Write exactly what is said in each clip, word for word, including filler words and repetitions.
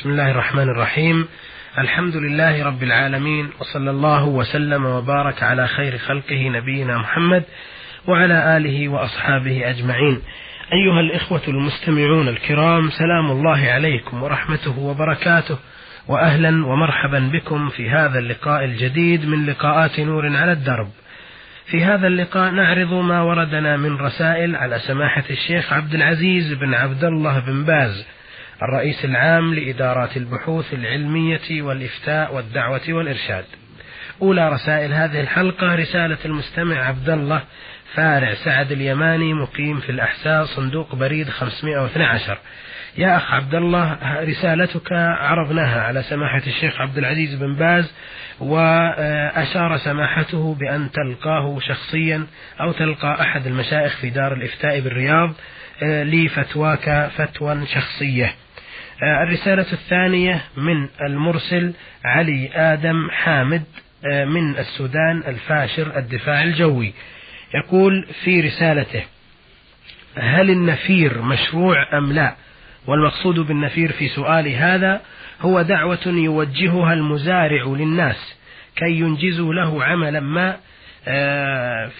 بسم الله الرحمن الرحيم. الحمد لله رب العالمين، وصلى الله وسلم وبارك على خير خلقه نبينا محمد وعلى آله وأصحابه أجمعين. أيها الإخوة المستمعون الكرام، سلام الله عليكم ورحمته وبركاته، وأهلا ومرحبا بكم في هذا اللقاء الجديد من لقاءات نور على الدرب. في هذا اللقاء نعرض ما وردنا من رسائل على سماحة الشيخ عبد العزيز بن عبد الله بن باز، الرئيس العام لإدارات البحوث العلمية والإفتاء والدعوة والإرشاد. أولى رسائل هذه الحلقة رسالة المستمع عبد الله فارع سعد اليماني، مقيم في الأحساء، صندوق بريد خمسمائة واثني عشر. يا أخ عبد الله، رسالتك عرضناها على سماحة الشيخ عبد العزيز بن باز، وأشار سماحته بأن تلقاه شخصيا أو تلقى أحد المشايخ في دار الإفتاء بالرياض لفتواك فتوى شخصية. الرسالة الثانية من المرسل علي آدم حامد من السودان الفاشر الدفاع الجوي، يقول في رسالته: هل النفير مشروع أم لا؟ والمقصود بالنفير في سؤالي هذا هو دعوة يوجهها المزارع للناس كي ينجزوا له عملا ما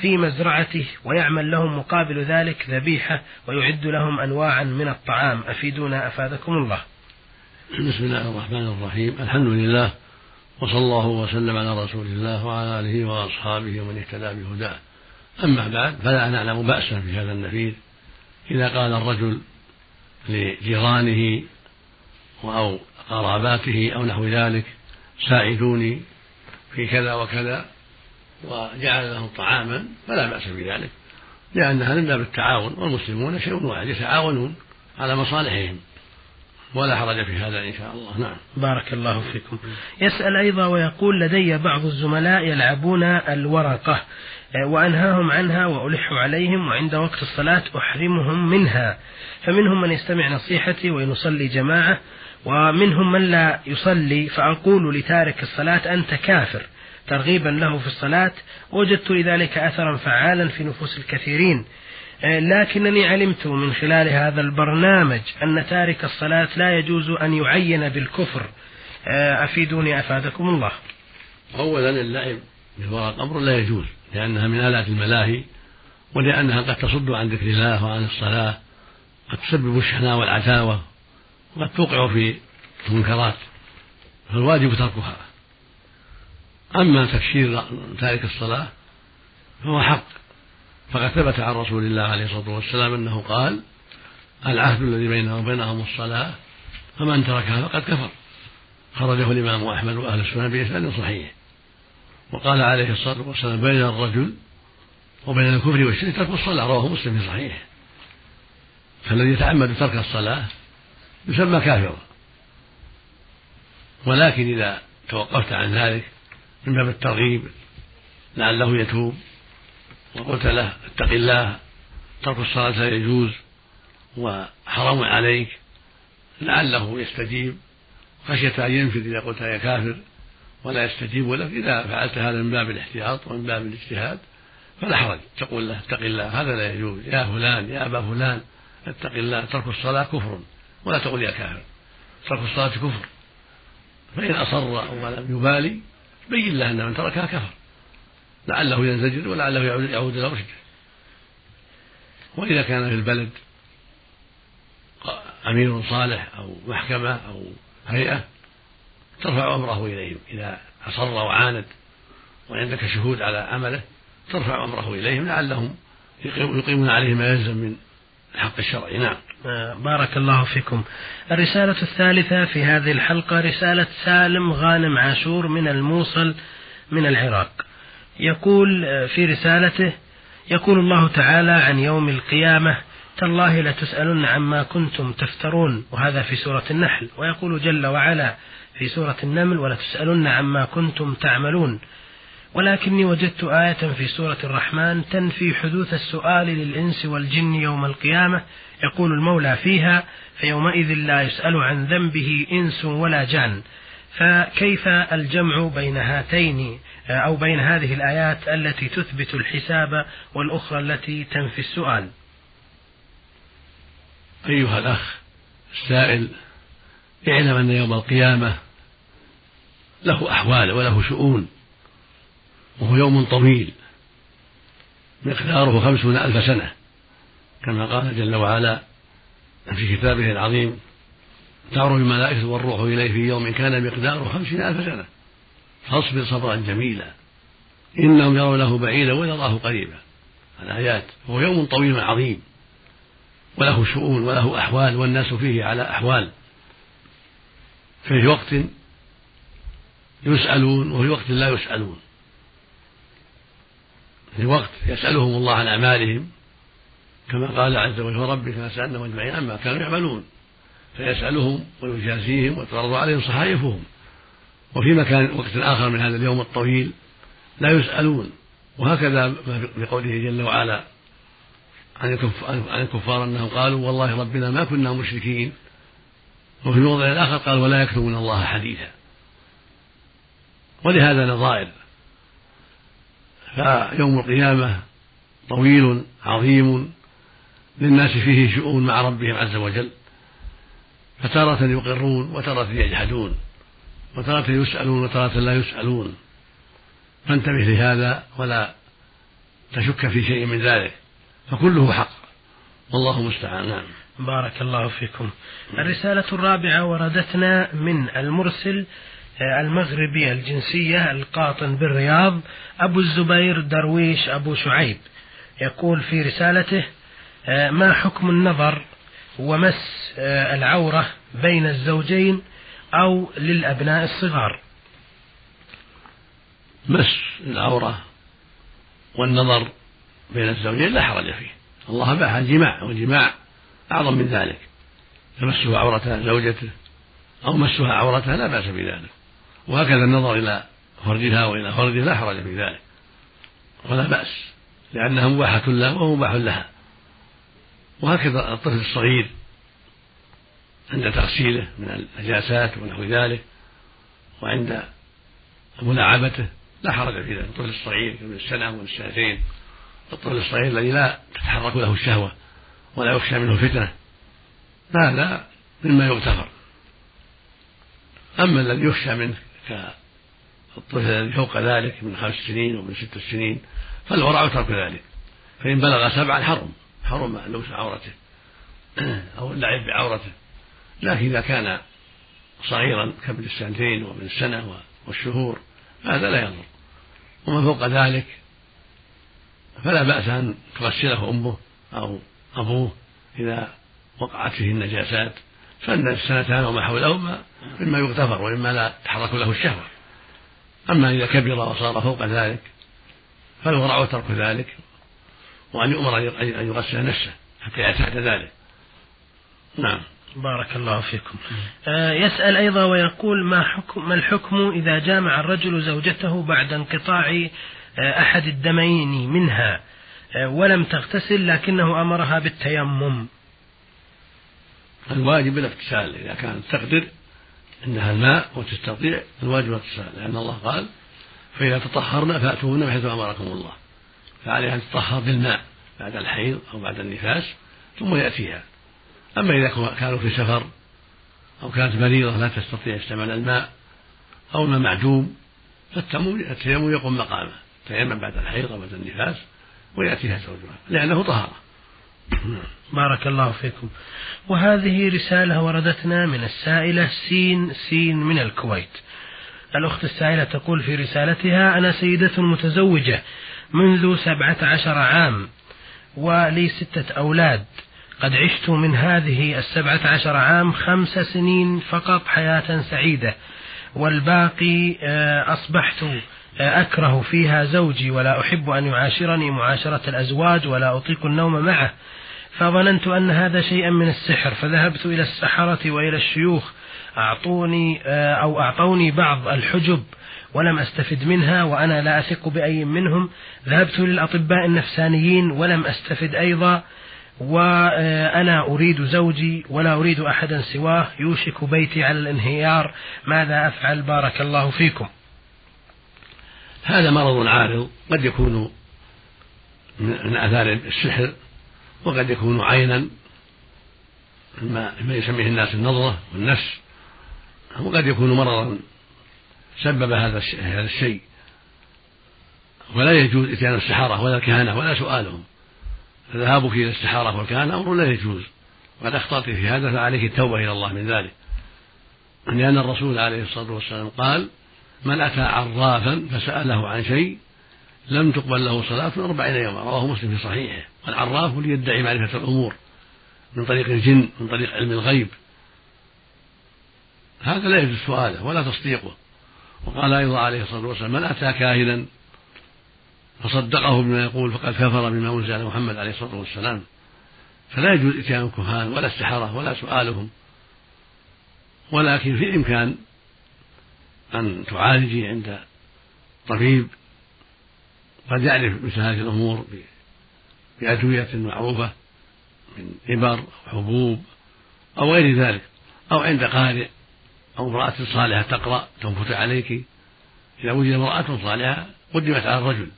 في مزرعته، ويعمل لهم مقابل ذلك ذبيحة، ويعد لهم أنواعا من الطعام. أفيدونا أفادكم الله. بسم الله الرحمن الرحيم. الحمد لله، وصلى الله وسلم على رسول الله وعلى آله وأصحابه ومن اهتدى بهداه. أما بعد، فلا نعلم بأسا في هذا النفير إذا قال الرجل لجيرانه أو قراباته أو نحو ذلك: ساعدوني في كذا وكذا، وجعل لهم طعاما، فلا بأس بذلك، لأنها من باب التعاون، والمسلمون شيء واحد، يتعاونون على مصالحهم، ولا حرج في هذا إن شاء الله. نعم، بارك الله فيكم. يسأل أيضا ويقول: لدي بعض الزملاء يلعبون الورقة وأنهاهم عنها وألح عليهم، وعند وقت الصلاة أحرمهم منها، فمنهم من يستمع نصيحتي ويصلي جماعة، ومنهم من لا يصلي، فأقول لتارك الصلاة: أنت كافر، ترغيبا له في الصلاة. وجدت لذلك أثرا فعالا في نفوس الكثيرين، لكنني علمت من خلال هذا البرنامج أن تارك الصلاة لا يجوز أن يعين بالكفر. أفيدوني أفادكم الله. أولا، اللعب بالورق أمر لا يجوز، لأنها من آلات الملاهي، ولأنها قد تصد عن ذكر الله وعن الصلاة، قد تسبب الشحناء والعتاوة، وقد توقع في المنكرات، فالواجب تركها. أما تكفير تارك الصلاة فهو حق، فقد ثبت عن رسول الله عليه الصلاة والسلام أنه قال: العهد الذي بينه وبينهم الصلاة، فمن تركها فقد كفر. خرجه الإمام أحمد وأهل السنة بإسناد صحيح. وقال عليه الصلاة والسلام: بين الرجل وبين الكفر والشرك ترك الصلاة، رواه مسلم في صحيحه. فالذي يتعمد ترك الصلاة يسمى كافرا، ولكن إذا توقفت عن ذلك من باب الترغيب لعله يتوب، وقلت له: اتق الله، ترك الصلاة لا يجوز وحرام عليك، لعله يستجيب، خشية أن ينفذ إذا قلت يا كافر ولا يستجيب لك. إذا فعلت هذا من باب الاحتياط ومن باب الاجتهاد فلا حرج، تقول له: اتق الله، هذا لا يجوز، يا فلان، يا أبا فلان، اتق الله، ترك الصلاة كفر. ولا تقول يا كافر، ترك الصلاة كفر. فإن أصر أو لم يبالي بين له أن من تركها كفر، لعله ينزجر ولعله يعود إلى رشده. وإذا كان في البلد أمير صالح أو محكمة أو هيئة ترفع أمره إليهم إذا أصر وعاند، وعندك شهود على عمله ترفع أمره إليهم لعلهم يقيمون عليه ما يلزم من الحق الشرعي. نعم، بارك الله فيكم. الرسالة الثالثة في هذه الحلقة رسالة سالم غانم عاشور من الموصل من العراق، يقول في رسالته: يقول الله تعالى عن يوم القيامة: تالله لتسألن عما كنتم تفترون. وهذا في سورة النحل. ويقول جل وعلا في سورة النمل: ولتسألن عما كنتم تعملون. ولكني وجدت آية في سورة الرحمن تنفي حدوث السؤال للإنس والجن يوم القيامة، يقول المولى فيها: فيومئذ لا يسأل عن ذنبه إنس ولا جان. فكيف الجمع بين هاتين أو بين هذه الآيات التي تثبت الحساب والأخرى التي تنفي السؤال؟ أيها الأخ السائل، اعلم أن يوم القيامة له أحوال وله شؤون، وهو يوم طويل مقداره خمسون ألف سنة كما قال جل وعلا في كتابه العظيم: تعرج الملائكة والروح إليه في يوم كان مقداره خمسين ألف سنة فاصبر صبرا جميلا إنهم يرونه بعيدا ويراه قريبا. الآيات هو يوم طويل عظيم وله شؤون وله أحوال، والناس فيه على أحوال، فيه وقت يسألون وفي وقت لا يسألون، في وقت يسألهم الله عن أعمالهم كما قال عز وجل: ربك أسألنا واجمعين أما كانوا يعملون، فيسألهم ويجازيهم ويتعرض عليهم صحائفهم. وفي مكان وقت آخر من هذا اليوم الطويل لا يسألون، وهكذا بقوله جل وعلا عن الكفار أنهم قالوا والله ربنا ما كنا مشركين، وفي موضع آخر قال ولا يكتمون الله حديثا. ولهذا نظائر، فيوم القيامة طويل عظيم للناس فيه شؤون مع ربهم عز وجل، فتارة يقرون وتارة يجحدون وتارة يسألون وتارة لا يسألون، فانتبه لهذا ولا تشك في شيء من ذلك، فكله حق والله المستعان. نعم، بارك الله فيكم. الرسالة الرابعة وردتنا من المرسل المغربي الجنسية القاطن بالرياض أبو الزبير درويش أبو شعيب، يقول في رسالته: ما حكم النظر ومس العورة بين الزوجين أو للأبناء الصغار؟ مس العورة والنظر بين الزوجين لا حرج فيه، الله باح الجماع، والجماع أعظم من ذلك، فمسه عورتها زوجته أو مسها عورتها لا بأس بذلك، وهكذا النظر إلى فرجها وإلى فرجه لا حرج في ذلك ولا بأس، لأنها مباحة له وهو مباح لها. وهكذا الطفل الصغير عند تغسيله من النجاسات ونحو ذلك وعند ملاعبته لا حرج في ذلك. الطفل الصغير من السنة ومن السنتين، الطفل الصغير الذي لا تتحرك له الشهوة ولا يخشى منه فتنة، هذا مما يغتفر. أما الذي يخشى منه كالطفل الذي فوق ذلك من خمس سنين ومن ست سنين فالورع ترك ذلك، فإن بلغ سبعا حرم حرم لوس عورته أو اللعب بعورته، لكن إذا كان صغيرا كابن السنتين ومن السنة والشهور هذا لا يضر، ومن فوق ذلك فلا بأس أن تغسله أمه أو أبوه إذا وقعت فيه النجاسات، فإن السنتان وما حولهما مما يغتفر ومما لا تحرك له الشهوة. أما إذا كبر وصار فوق ذلك فالورع ترك ذلك، وأن يؤمر أن يغسل نفسه حتى يعتاد ذلك. نعم، بارك الله فيكم. آه يسأل أيضا ويقول: ما حكم ما الحكم إذا جامع الرجل زوجته بعد انقطاع آه أحد الدمين منها آه ولم تغتسل لكنه أمرها بالتيمم؟ الواجب الاغتسال إذا كانت تقدر إنها الماء وتستطيع، الواجب الاغتسال، لأن الله قال: فإذا تطهرنا فأتوهن بحيث أمركم الله، فعليها أن تطهر بالماء بعد الحيض أو بعد النفاس ثم يأتيها. أما إذا كانوا في سفر أو كانت مريضة لا تستطيع استعمال الماء أو الماء معدوم فالتيمم يقوم مقامه، تيمم بعد الحيض أو بعد النفاس ويأتيها زوجها لأنه طهارة. بارك الله فيكم. وهذه رسالة وردتنا من السائلة سين سين من الكويت. الأخت السائلة تقول في رسالتها: أنا سيدة متزوجة منذ سبعة عشر عام ولي ستة أولاد، قد عشت من هذه السبعة عشر عام خمس سنين فقط حياة سعيدة، والباقي أصبحت أكره فيها زوجي ولا أحب أن يعاشرني معاشرة الأزواج ولا أطيق النوم معه، فظننت أن هذا شيئا من السحر، فذهبت إلى السحرة وإلى الشيوخ أعطوني أو أعطوني بعض الحجب ولم أستفد منها وأنا لا أثق بأي منهم، ذهبت للأطباء النفسانيين ولم أستفد أيضا، وأنا أريد زوجي ولا أريد أحدا سواه، يوشك بيتي على الانهيار، ماذا أفعل؟ بارك الله فيكم. هذا مرض عارض قد يكون من آثار السحر، وقد يكون عينا مما يسميه الناس النظرة والنفس، وقد يكون مرضا سبب هذا الشيء، ولا يجوز إتيان السحرة ولا الكهنة ولا سؤالهم، فذهابك إلى السحرة والكهنة أمر لا يجوز، وقد أخطأت في هذا فعليك التوبة إلى الله من ذلك، لأن الرسول عليه الصلاة والسلام قال: من أتى عرافا فسأله عن شيء لم تقبل له صلاة أربعين يوما، رواه مسلم في صحيحه. والعراف ليدعي معرفة الأمور من طريق الجن، من طريق علم الغيب، هذا لا يجوز سؤاله ولا تصديقه. وقال أيضا عليه الصلاة والسلام: من أتى كاهنا فصدقه بما يقول فقد كفر بما أنزل على محمد عليه الصلاة والسلام. فلا يجوز إتيان الكهان ولا السحرة ولا سؤالهم، ولكن في الإمكان أن تعالجي عند طبيب قد يعرف مثل هذه الأمور بأدوية معروفة من إبر أو حبوب أو غير ذلك، أو عند قارئ أو امرأة صالحة تقرأ تنفت عليك. إذا وجد امرأة صالحة قدمت على الرجل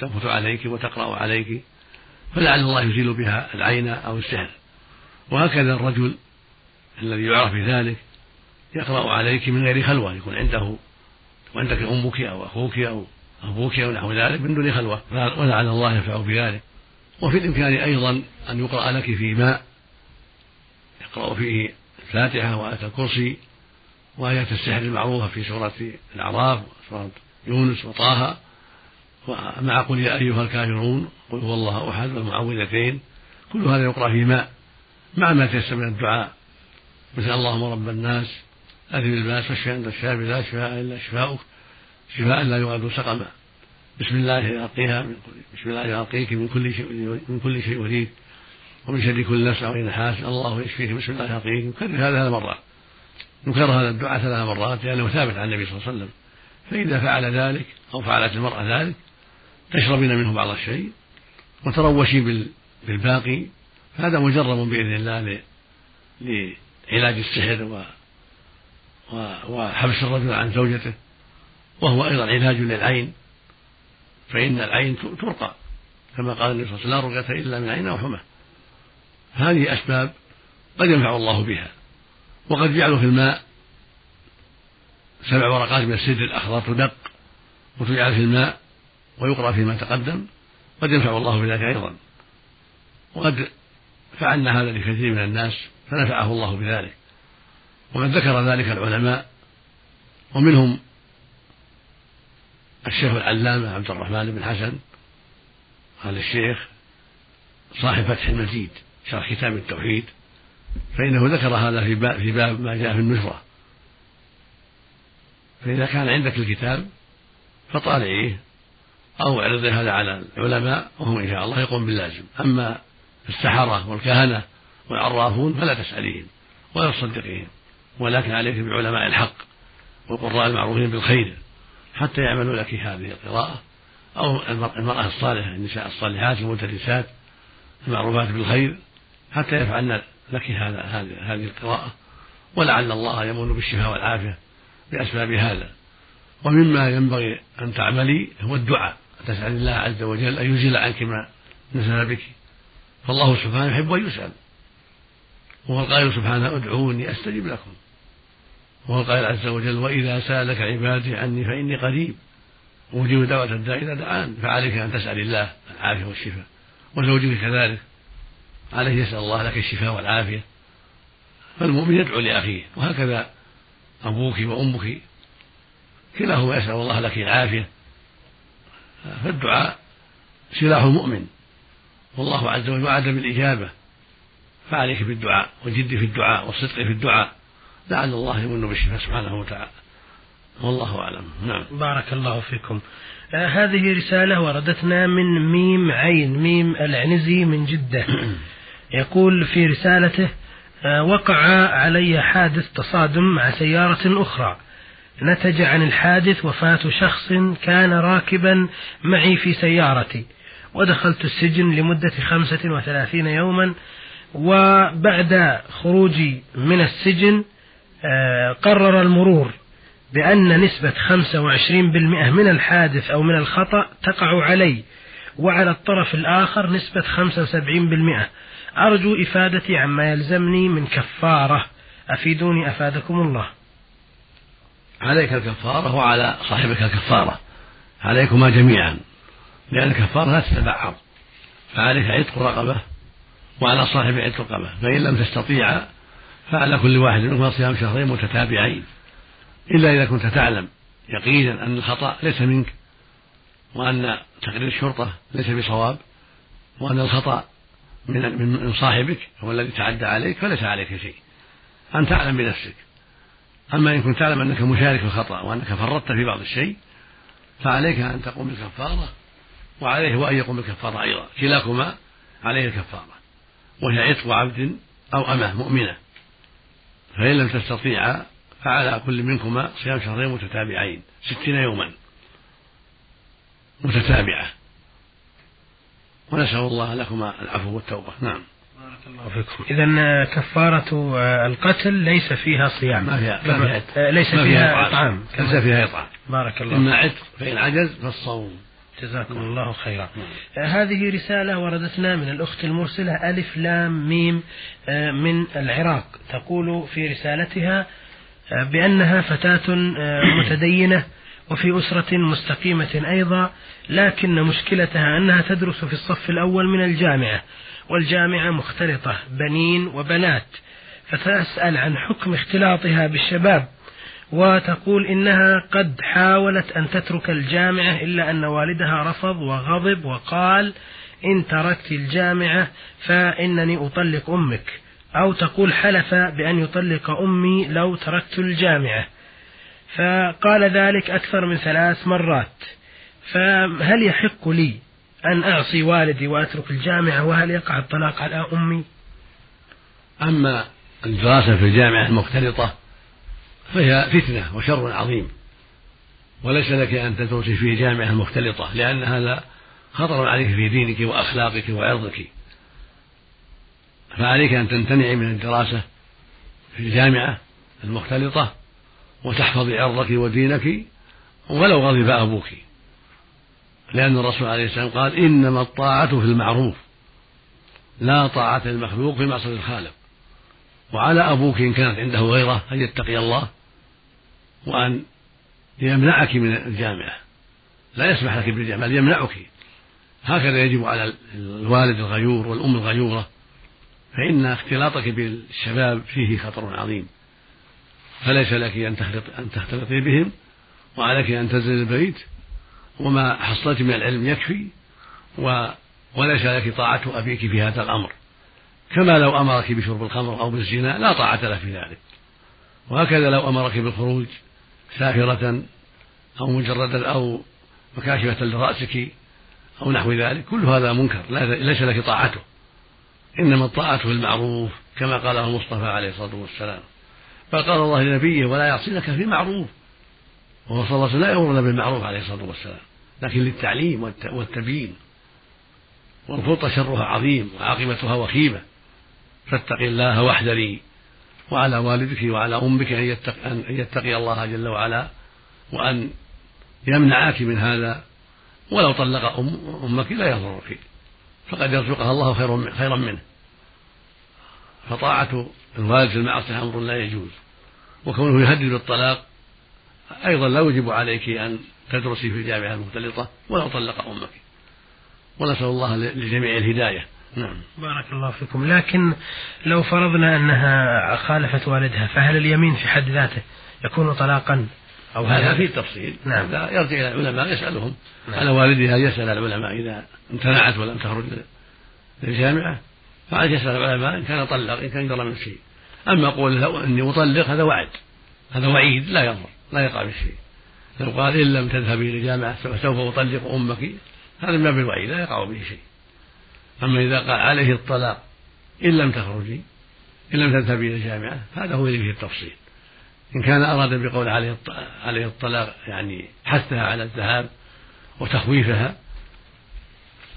تنفت عليك وتقرأ عليك، فلعل الله يزيل بها العين أو السحر. وهكذا الرجل الذي يعرف بذلك يقرأ عليك من غير خلوة، يكون عنده وعندك أمك أو أخوك أو أبوك أو نحو ذلك من دون خلوة، ولعل الله ينفع بذلك. وفي الإمكان أيضا أن يقرأ لك في ماء يقرأ فيه الفاتحة وآية الكرسي وآيات السحر المعروفة في سورة الأعراف وسورة يونس وطه، ومع قل يا أيها الكافرون، قل هو الله أحد، والمعوذتين، كل هذا يقرأ في ماء مع ما تيسر من الدعاء، مثل اللهم رب الناس أذهب الباس فاشفي أنت الشافي لا شفاء إلا شفاؤك شفاء لا يغادر سقما، بسم الله أرقيها من كل بسم الله أرقيك من كل شيء من كل شيء وليد ومن شر كل نفس عين نحاس الله يشفيك بسم الله أرقيك. نكرر هذا مرة، نكرر هذا الدعاء ثلاث مرات، لأنه ثابت عن النبي صلى الله عليه وسلم. فإذا فعل ذلك أو فعلت المرأة ذلك تشربين منه بعض الشيء وتروشي بالباقي، هذا مجرب بإذن الله لعلاج السحر و وحبس الرجل عن زوجته، وهو أيضا علاج للعين، فإن العين ترقى كما قال النبي صلى الله عليه وسلم: لا رقة إلا من عين أو حمى. هذه أسباب قد ينفع الله بها. وقد جعلوا في الماء سبع ورقات من السدر الأخضر تدق وتجعل في الماء ويقرأ فيما تقدم، قد ينفع الله بذلك أيضا. وقد فعلنا هذا لكثير من الناس فنفعه الله بذلك، وقد ذكر ذلك العلماء، ومنهم الشيخ العلامة عبد الرحمن بن حسن قال الشيخ صاحب فتح المجيد شرح كتاب التوحيد، فإنه ذكر هذا في باب, في باب ما جاء في النشرة. فإذا كان عندك الكتاب فطالعيه أو اعرض هذا على العلماء، وهم إن شاء الله يقوم باللازم. أما السحرة والكهنة والعرافون فلا تسأليهم ولا تصدقيهم، ولكن عليك بعلماء الحق والقراء المعروفين بالخير حتى يعملوا لك هذه القراءة، أو المرأة الصالحة النساء الصالحات المدرسات المعروفات بالخير حتى يفعلن لك هذا هذه القراءة، ولعل الله يمن بالشفاء والعافية بأسباب هذا. ومما ينبغي أن تعملي هو الدعاء، تسأل الله عز وجل أن يزيل عنك ما نزل بك، فالله سبحانه يحب أن يسأل، وهو القائل سبحانه: ادعوني أستجب لكم، وهو القائل عز وجل: وإذا سألك عبادي عني فإني قريب أجيب دعوة الداع إذا دعان. فعليك أن تسأل الله العافية والشفاء، وزوجك كذلك عليه يسأل الله لك الشفاء والعافية، فالمؤمن يدعو لأخيه، وهكذا أبوك وأمك كلاهما يسأل الله لك العافية، فالدعاء سلاح المؤمن، والله عز وجل وعد بالإجابة، فعليك بالدعاء والجد في الدعاء والصدق في الدعاء، لعل الله يمن بالشفاء سبحانه وتعالى، والله أعلم. نعم، بارك الله فيكم. آه هذه رسالة وردتنا من ميم عين ميم العنزي من جدة. يقول في رسالته: آه وقع علي حادث تصادم مع سيارة أخرى، نتج عن الحادث وفاة شخص كان راكبا معي في سيارتي، ودخلت السجن لمدة خمسة وثلاثين يوما، وبعد خروجي من السجن قرر المرور بأن نسبة خمسة وعشرين بالمئة من الحادث أو من الخطأ تقع علي، وعلى الطرف الآخر نسبة خمسة وسبعين بالمئة. أرجو إفادتي عما يلزمني من كفارة، أفيدوني أفادكم الله. عليك الكفارة وعلى صاحبك الكفارة، عليكما جميعا، لأن الكفارة لا تتبعض، فعليك عتق رقبة وعلى صاحب عتق رقبة، فإن لم تستطيع فعلى كل واحد منهما صيام شهرين متتابعين، إلا إذا كنت تعلم يقينا أن الخطأ ليس منك، وأن تقرير الشرطة ليس بصواب، وأن الخطأ من صاحبك هو الذي تعدى عليك، فليس عليك شيء، أن تعلم بنفسك. أما إن كنت تعلم أنك مشارك في الخطأ وأنك فرطت في بعض الشيء فعليك أن تقوم بالكفارة وعليه وأن يقوم بالكفارة أيضا، كلاكما عليه الكفارة، وهي عتق عبد أو أمة مؤمنة، فإن لم تستطيع فعلى كل منكما صيام شهرين متتابعين ستين يوما متتابعة، ونسأل الله لكما العفو والتوبة. نعم. إذن كفارة القتل ليس فيها صيام، ما فيها. ما فيها. آه ليس ما فيها إطعام، ليس فيها إطعام. بارك الله. إما عتق فإن عجز فالصوم. جزاكم مم. الله خيرا. آه هذه رسالة وردتنا من الأخت المرسلة ألف لام ميم آه من العراق، تقول في رسالتها آه بأنها فتاة آه متدينة وفي أسرة مستقيمة أيضا، لكن مشكلتها أنها تدرس في الصف الأول من الجامعة، والجامعة مختلطة بنين وبنات، فتسأل عن حكم اختلاطها بالشباب، وتقول إنها قد حاولت أن تترك الجامعة إلا أن والدها رفض وغضب وقال إن تركت الجامعة فإنني أطلق أمك، أو تقول حلف بأن يطلق أمي لو تركت الجامعة، فقال ذلك أكثر من ثلاث مرات، فهل يحق لي أن أعصي والدي وأترك الجامعة، وهل يقع الطلاق على أمي؟ أما الدراسة في الجامعة المختلطة فهي فتنة وشر عظيم، وليس لك أن تدرسي في جامعة مختلطة، لأن هذا خطر عليك في دينك وأخلاقك وعرضك، فعليك أن تمتنعي من الدراسة في الجامعة المختلطة وتحفظي عرضك ودينك ولو غضب أبوك، لأن الرسول عليه السلام قال إنما الطاعة في المعروف لا طاعة المخلوق في معصية الخالق، وعلى أبوك إن كانت عنده غيره أن يتقي الله وأن يمنعك من الجامعة، لا يسمح لك بالجامعة، يمنعك، هكذا يجب على الوالد الغيور والأم الغيورة، فإن اختلاطك بالشباب فيه خطر عظيم، فليس لك أن تختلطي بهم، وعليك أن تنزلي البيت، وما حصلت من العلم يكفي، وليس لك طاعة أبيك في هذا الأمر، كما لو أمرك بشرب الخمر أو بالزنا لا طاعة له في ذلك، وهكذا لو أمرك بالخروج سافرة أو مجردة أو مكاشفة لرأسك أو نحو ذلك، كل هذا منكر ليس لك طاعته، إنما الطاعة في المعروف كما قاله المصطفى عليه الصلاة والسلام، فقال الله لنبيه ولا يعصينك في معروف، وهو صلى الله عليه وسلم لا يأمرنا بالمعروف عليه الصلاة والسلام، لكن للتعليم والتبيين، والفرطة شرها عظيم وعاقبتها وخيمة، فاتقي الله واحذري، وعلى والدك وعلى أمك أن يتقي, أن يتقي الله جل وعلا، وأن يمنعك من هذا، ولو طلق أم أمك لا يضرك، فقد يرزقها الله خيرا منه، فطاعة الوالد في المعصية أمر لا يجوز، وكونه يهدد بالطلاق أيضا لا يجب عليك أن تدرسي في الجامعة المختلطة ولو طلق أمك، ونسأل الله لجميع الهداية. نعم. بارك الله فيكم. لكن لو فرضنا أنها خالفت والدها، فهل اليمين في حد ذاته يكون طلاقا أو هذا في التفصيل؟ نعم. لا، يرجع إلى العلماء يسألهم. نعم. على والدها يسأل العلماء، إذا امتنعت ولم تخرج للجامعة فعليك يسأل العلماء إن كان طلق، إن كان جرى من شيء. أما قول له إني مطلق هذا وعد، هذا وعيد لا يضر، لا يقع بشيء. لو قال إن لم تذهبي للجامعة سوف أطلق أمك، هذا من باب الوعيد لا يقع به شيء. أما إذا قال عليه الطلاق إن لم تخرجي، إن لم تذهبي إلى الجامعة، هذا هو اللي فيه التفصيل. إن كان أراد بقول عليه الطلاق يعني حثها على الذهاب وتخويفها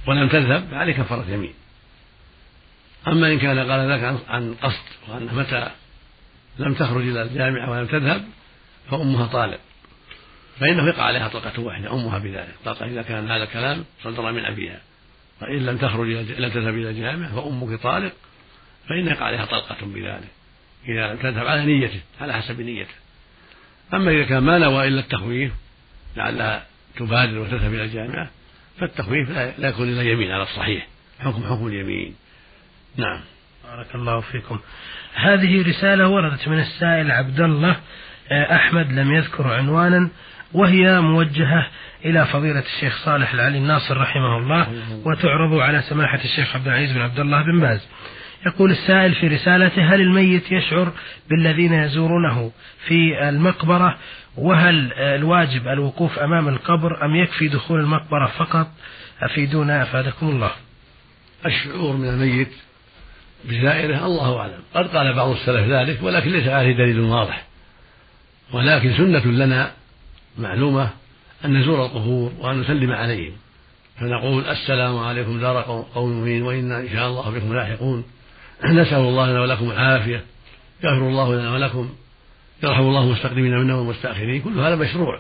ولم تذهب، عليه كفارة يمين. أما إن كان قال ذاك عن قصد، وأن متى لم تخرج إلى الجامعة ولم تذهب فأمها طالب، فإنه يقع عليها طلقة واحدة أمها بذلك، طلقة إذا كان هذا الكلام صدر من أبيها، فإن لم تخرج لم تذهب إلى الجامعة فأمك طالق، فإن يقع عليها طلقة بذلك إذا لم تذهب، على نيته، على حسب نيته. أما إذا كان ما نوى إلا التخويف لعلها تبادر وتذهب إلى الجامعة فالتخويف لا يكون إلا يمين على الصحيح، حكم حكم اليمين. نعم، بارك الله فيكم. هذه رسالة وردت من السائل عبد الله أحمد، لم يذكر عنوانا، وهي موجهة إلى فضيلة الشيخ صالح العلي الناصر رحمه الله، وتعرض على سماحة الشيخ عبد العزيز بن عبد الله بن باز. يقول السائل في رسالته: هل الميت يشعر بالذين يزورونه في المقبرة؟ وهل الواجب الوقوف أمام القبر أم يكفي دخول المقبرة فقط؟ أفيدونا أفادكم الله. الشعور من الميت بزائره الله أعلم، قد قال بعض السلف ذلك ولكن ليس عليه دليل واضح، ولكن سنة لنا معلومة أن نزور القبور وأن نسلم عليهم، فنقول: السلام عليكم دار قوم مؤمنين وإنا إن شاء الله بكم لاحقون، نسأل الله لنا ولكم العافية، يغفر الله لنا ولكم، يرحم الله المستقدمين منا والمستأخرين. كل هذا مشروع،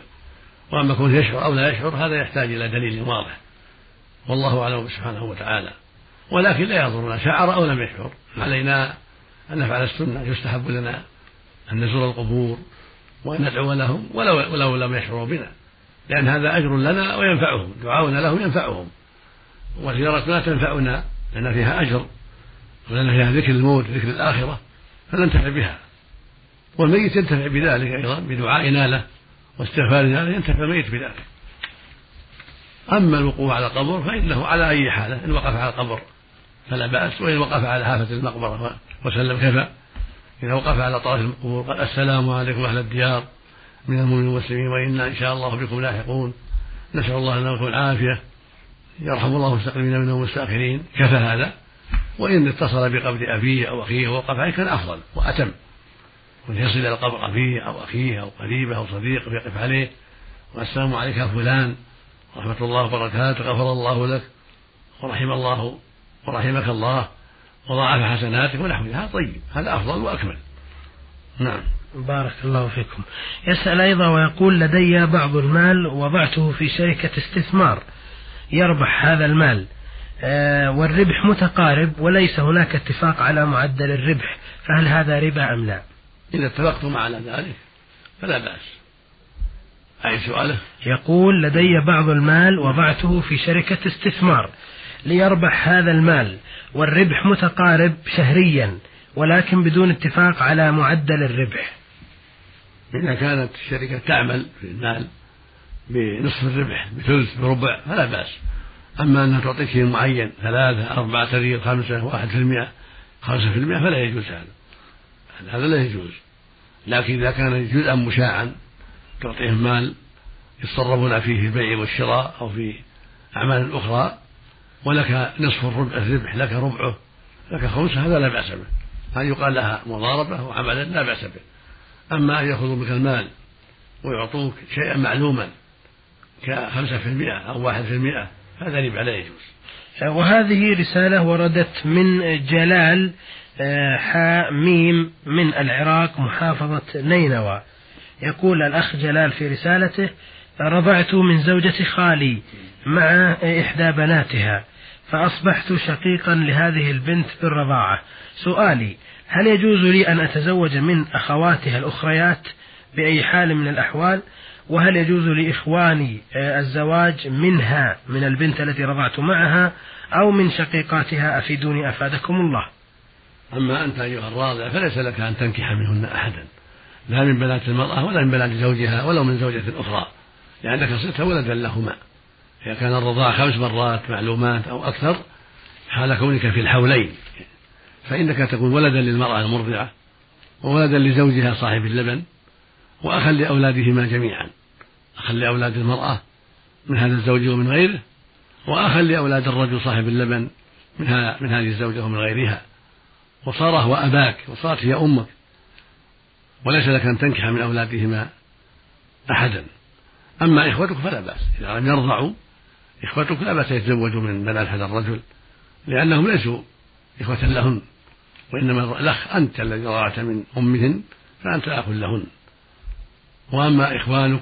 وأما كون يشعر أو لا يشعر هذا يحتاج إلى دليل واضح، والله أعلم سبحانه وتعالى، ولكن لا يضرنا شعر أو لم يشعر. علينا أن نفعل السنة، يستحب لنا أن نزور القبور وأن ندعو لهم ولو, ولو لم يشعروا بنا، لأن هذا أجر لنا وينفعهم، دعاؤنا لهم ينفعهم، وزيارتنا تنفعنا لأن فيها أجر ولأن فيها ذكر الموت ذكر الآخرة فننتفع بها، والميت ينتفع بذلك أيضا بدعائنا له واستغفارنا له، ينتفع الميت بذلك. أما الوقوف على القبر فإنه على أي حالة، إن وقف على القبر فلا بأس، وإن وقف على حافة المقبرة وسلم كفى. إذا وقف على طرف القبور قال: السلام عليكم أهل الديار من المؤمنين والمسلمين وإنا إن شاء الله بكم لاحقون، نسأل الله لنا ولكم العافية، يرحم الله المستقيمين منهم والمستأخرين، كفى هذا. وإن اتصل بقبر أبيه أو أخيه ووقف عليه كان أفضل وأتم، وإن يصل إلى قبر أبيه أو أخيه أو قريبه أو صديقه يقف عليه: والسلام عليك يا فلان ورحمة الله وبركاته، غفر الله لك ورحم الله ورحمك الله وضاعف حسناتك ونحو ذلك. طيب، هذا أفضل وأكمل. نعم، بارك الله فيكم. يسأل أيضا ويقول: لدي بعض المال وضعته في شركة استثمار يربح هذا المال، آه والربح متقارب وليس هناك اتفاق على معدل الربح، فهل هذا ربا أم لا؟ إذا اتفقتم على ذلك فلا بأس. أي سؤاله؟ يقول: لدي بعض المال وضعته في شركة استثمار ليربح هذا المال، والربح متقارب شهريا ولكن بدون اتفاق على معدل الربح. إذا كانت الشركة تعمل في المال بنصف الربح بثلث بربع فلا بأس، أما أنها تعطيك شيء معين ثلاثة أربعة ريال خمسة واحد في المئة خمسة في المئة فلا يجوز هذا، هذا لا يجوز. لكن إذا كان جزءا مشاعا تعطيهم مال يتصرفون فيه في البيع والشراء أو في أعمال أخرى، ولك نصف الربح، لك ربعه، لك خمسه، هذا لا بأس به، هذه يقال لها مضاربة وعملا لا بأس به. أما أن يأخذوا بك المال ويعطوك شيئا معلوما كخمسة في المئة أو واحد في المئة هذا ربا لا يجوز. وهذه رسالة وردت من جلال حاميم من العراق محافظة نينوى. يقول الأخ جلال في رسالته: رضعت من زوجة خالي مع إحدى بناتها فأصبحت شقيقا لهذه البنت بالرضاعة. سؤالي: هل يجوز لي أن أتزوج من أخواتها الأخريات بأي حال من الأحوال؟ وهل يجوز لإخواني الزواج منها، من البنت التي رضعت معها، أو من شقيقاتها؟ أفيدوني أفادكم الله. أما أنت أيها الراضع فليس لك أن تنكح منهن أحدا، لا من بنات المرأة ولا من بنات زوجها ولا من زوجة أخرى، لأنك صرت ولدا لهما. إذا كان الرضاع خمس مرات معلومات أو أكثر حال كونك في الحولين فإنك تكون ولدا للمرأة المرضعة وولدا لزوجها صاحب اللبن وأخا لأولادهما جميعا، أخا لأولاد المرأة من هذا الزوج ومن غيره، وأخا لأولاد الرجل صاحب اللبن منها من هذه الزوجة ومن غيرها، وصار هو أباك وصارت هي أمك، وليس لك أن تنكح من أولادهما أحدا. أما إخوتك فلا بأس، إذا لم يرضعوا إخوتك لا بأس يتزوجوا من بنات هذا الرجل، لأنهم ليسوا إخوة لهن، وإنما الأخ أنت الذي رضعت من أمهن فأنت أخ لهن. وأما إخوانك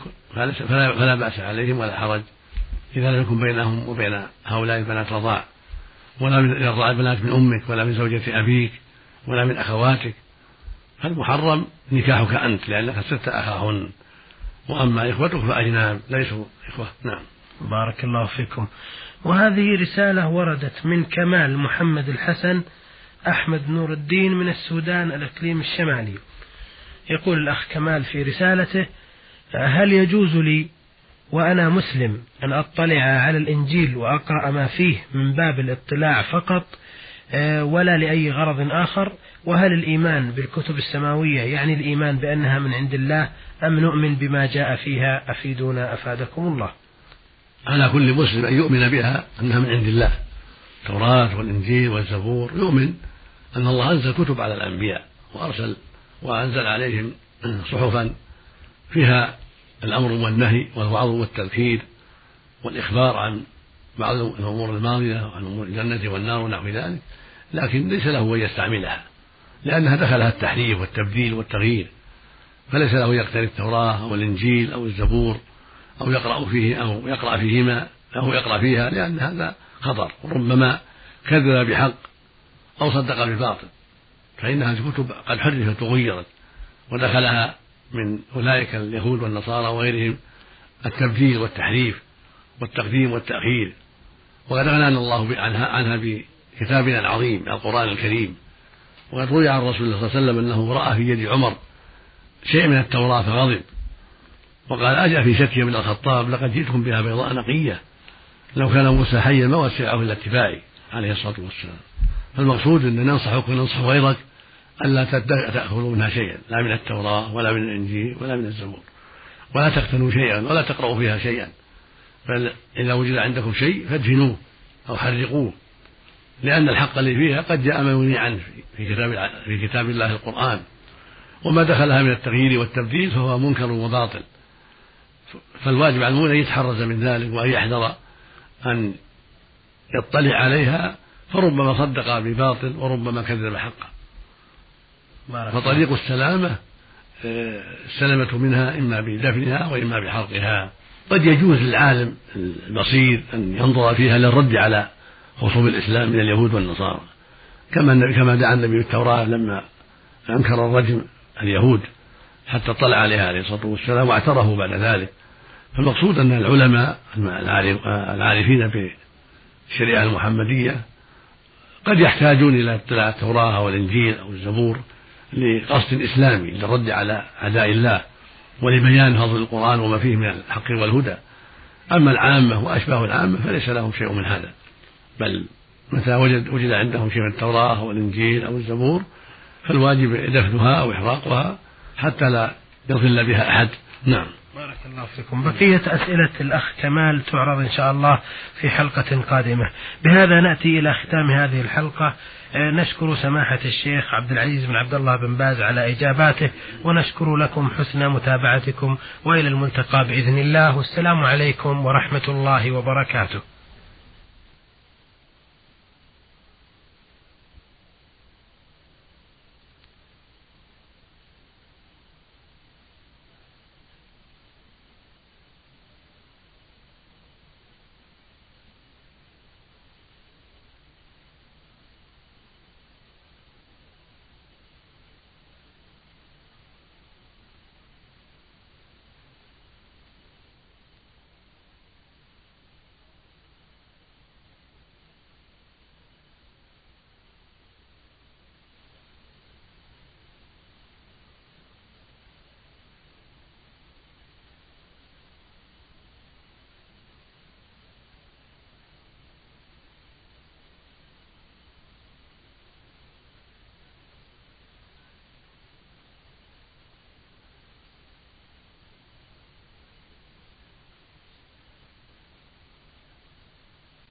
فلا بأس عليهم ولا حرج إذا لم يكن بينهم وبين هؤلاء بنات رضاع، ولا من رضاع بنات من أمك ولا من زوجة أبيك ولا من أخواتك، فالمحرم نكاحك أنت لأنك صرت أخاهن، وأما إخوتك فأجناب ليسوا إخوة. نعم بارك الله فيكم. وهذه رسالة وردت من كمال محمد الحسن أحمد نور الدين من السودان الإقليم الشمالي. يقول الأخ كمال في رسالته: هل يجوز لي وأنا مسلم أن أطلع على الإنجيل وأقرأ ما فيه من باب الاطلاع فقط ولا لأي غرض آخر؟ وهل الإيمان بالكتب السماوية يعني الإيمان بأنها من عند الله أم نؤمن بما جاء فيها؟ أفيدونا أفادكم الله. على كل مسلم أن يؤمن بها أنها من عند الله، التوراة والإنجيل والزبور، يؤمن أن الله أنزل كتب على الأنبياء وأرسل وأنزل عليهم صحفا فيها الأمر والنهي والوعظ والتذكير والإخبار عن بعض الأمور الماضية وعن أمور الجنة والنار ونحو ذلك، لكن ليس له أن يستعملها لأنها دخلها التحريف والتبديل والتغيير، فليس له يقتني التوراة والإنجيل أو الزبور أو يقرأ فيه أو يقرأ فيهما أو يقرأ فيها، لأن هذا خطر، ربما كذب بحق أو صدق بباطل، فإنها الكتب قد حرفت وغيرت ودخلها من أولئك اليهود والنصارى وغيرهم التبديل والتحريف والتقديم والتأخير. وقد أغنانا الله عنها, عنها بكتابنا العظيم القرآن الكريم. وقد روي عن رسول الله صلى الله عليه وسلم أنه رأى في يد عمر شيء من التوراة فغضب وقال: أجأ في شكي من الخطاب، لقد جئتكم بها بيضاء نقية، لو كان موسى حيا ما وسعه إلا اتباعي عليه الصلاة والسلام. فالمقصود أن ننصحك وننصح غيرك ألا تأخذوا منها شيئا، لا من التوراة ولا من الإنجيل ولا من الزبور، ولا تقتنوا شيئا ولا تقرأوا فيها شيئا، بل إذا وجد عندكم شيء فادفنوه أو حرقوه، لأن الحق الذي فيها قد جاء ما ينهى عنه في كتاب, في كتاب الله القرآن، وما دخلها من التغيير والتبديل فهو منكر وباطل. فالواجب على المؤمن أن يتحرز من ذلك وأن يحذر أن يطلع عليها، فربما صدق بباطل وربما كذب حقا. فطريق السلامة السلامة منها إما بدفنها وإما بحرقها. قد يجوز للعالم البصير أن ينظر فيها للرد على خصوم الإسلام من اليهود والنصارى، كما كما دعا النبي بالتوراة لما أنكر الرجم اليهود حتى طلع عليها عليه الصلاة والسلام واعترفوا بعد ذلك. فالمقصود أن العلماء العارفين بالشريعة المحمدية قد يحتاجون إلى اطلاع التوراة والإنجيل أو الزبور لقصد إسلامي للرد على أعداء الله ولبيان فضل القرآن وما فيه من الحق والهدى. أما العامة وأشباه العامة فليس لهم شيء من هذا، بل متى وجد, وجد عندهم شيء من التوراة والإنجيل أو الزبور فالواجب دفنها أو إحراقها حتى لا يضل بها أحد. نعم بارك الله فيكم. بقية أسئلة الأخ كمال تعرض إن شاء الله في حلقة قادمة. بهذا نأتي إلى ختام هذه الحلقة. نشكر سماحة الشيخ عبد العزيز بن عبد الله بن باز على إجاباته، ونشكر لكم حسن متابعتكم، وإلى الملتقى بإذن الله، والسلام عليكم ورحمة الله وبركاته.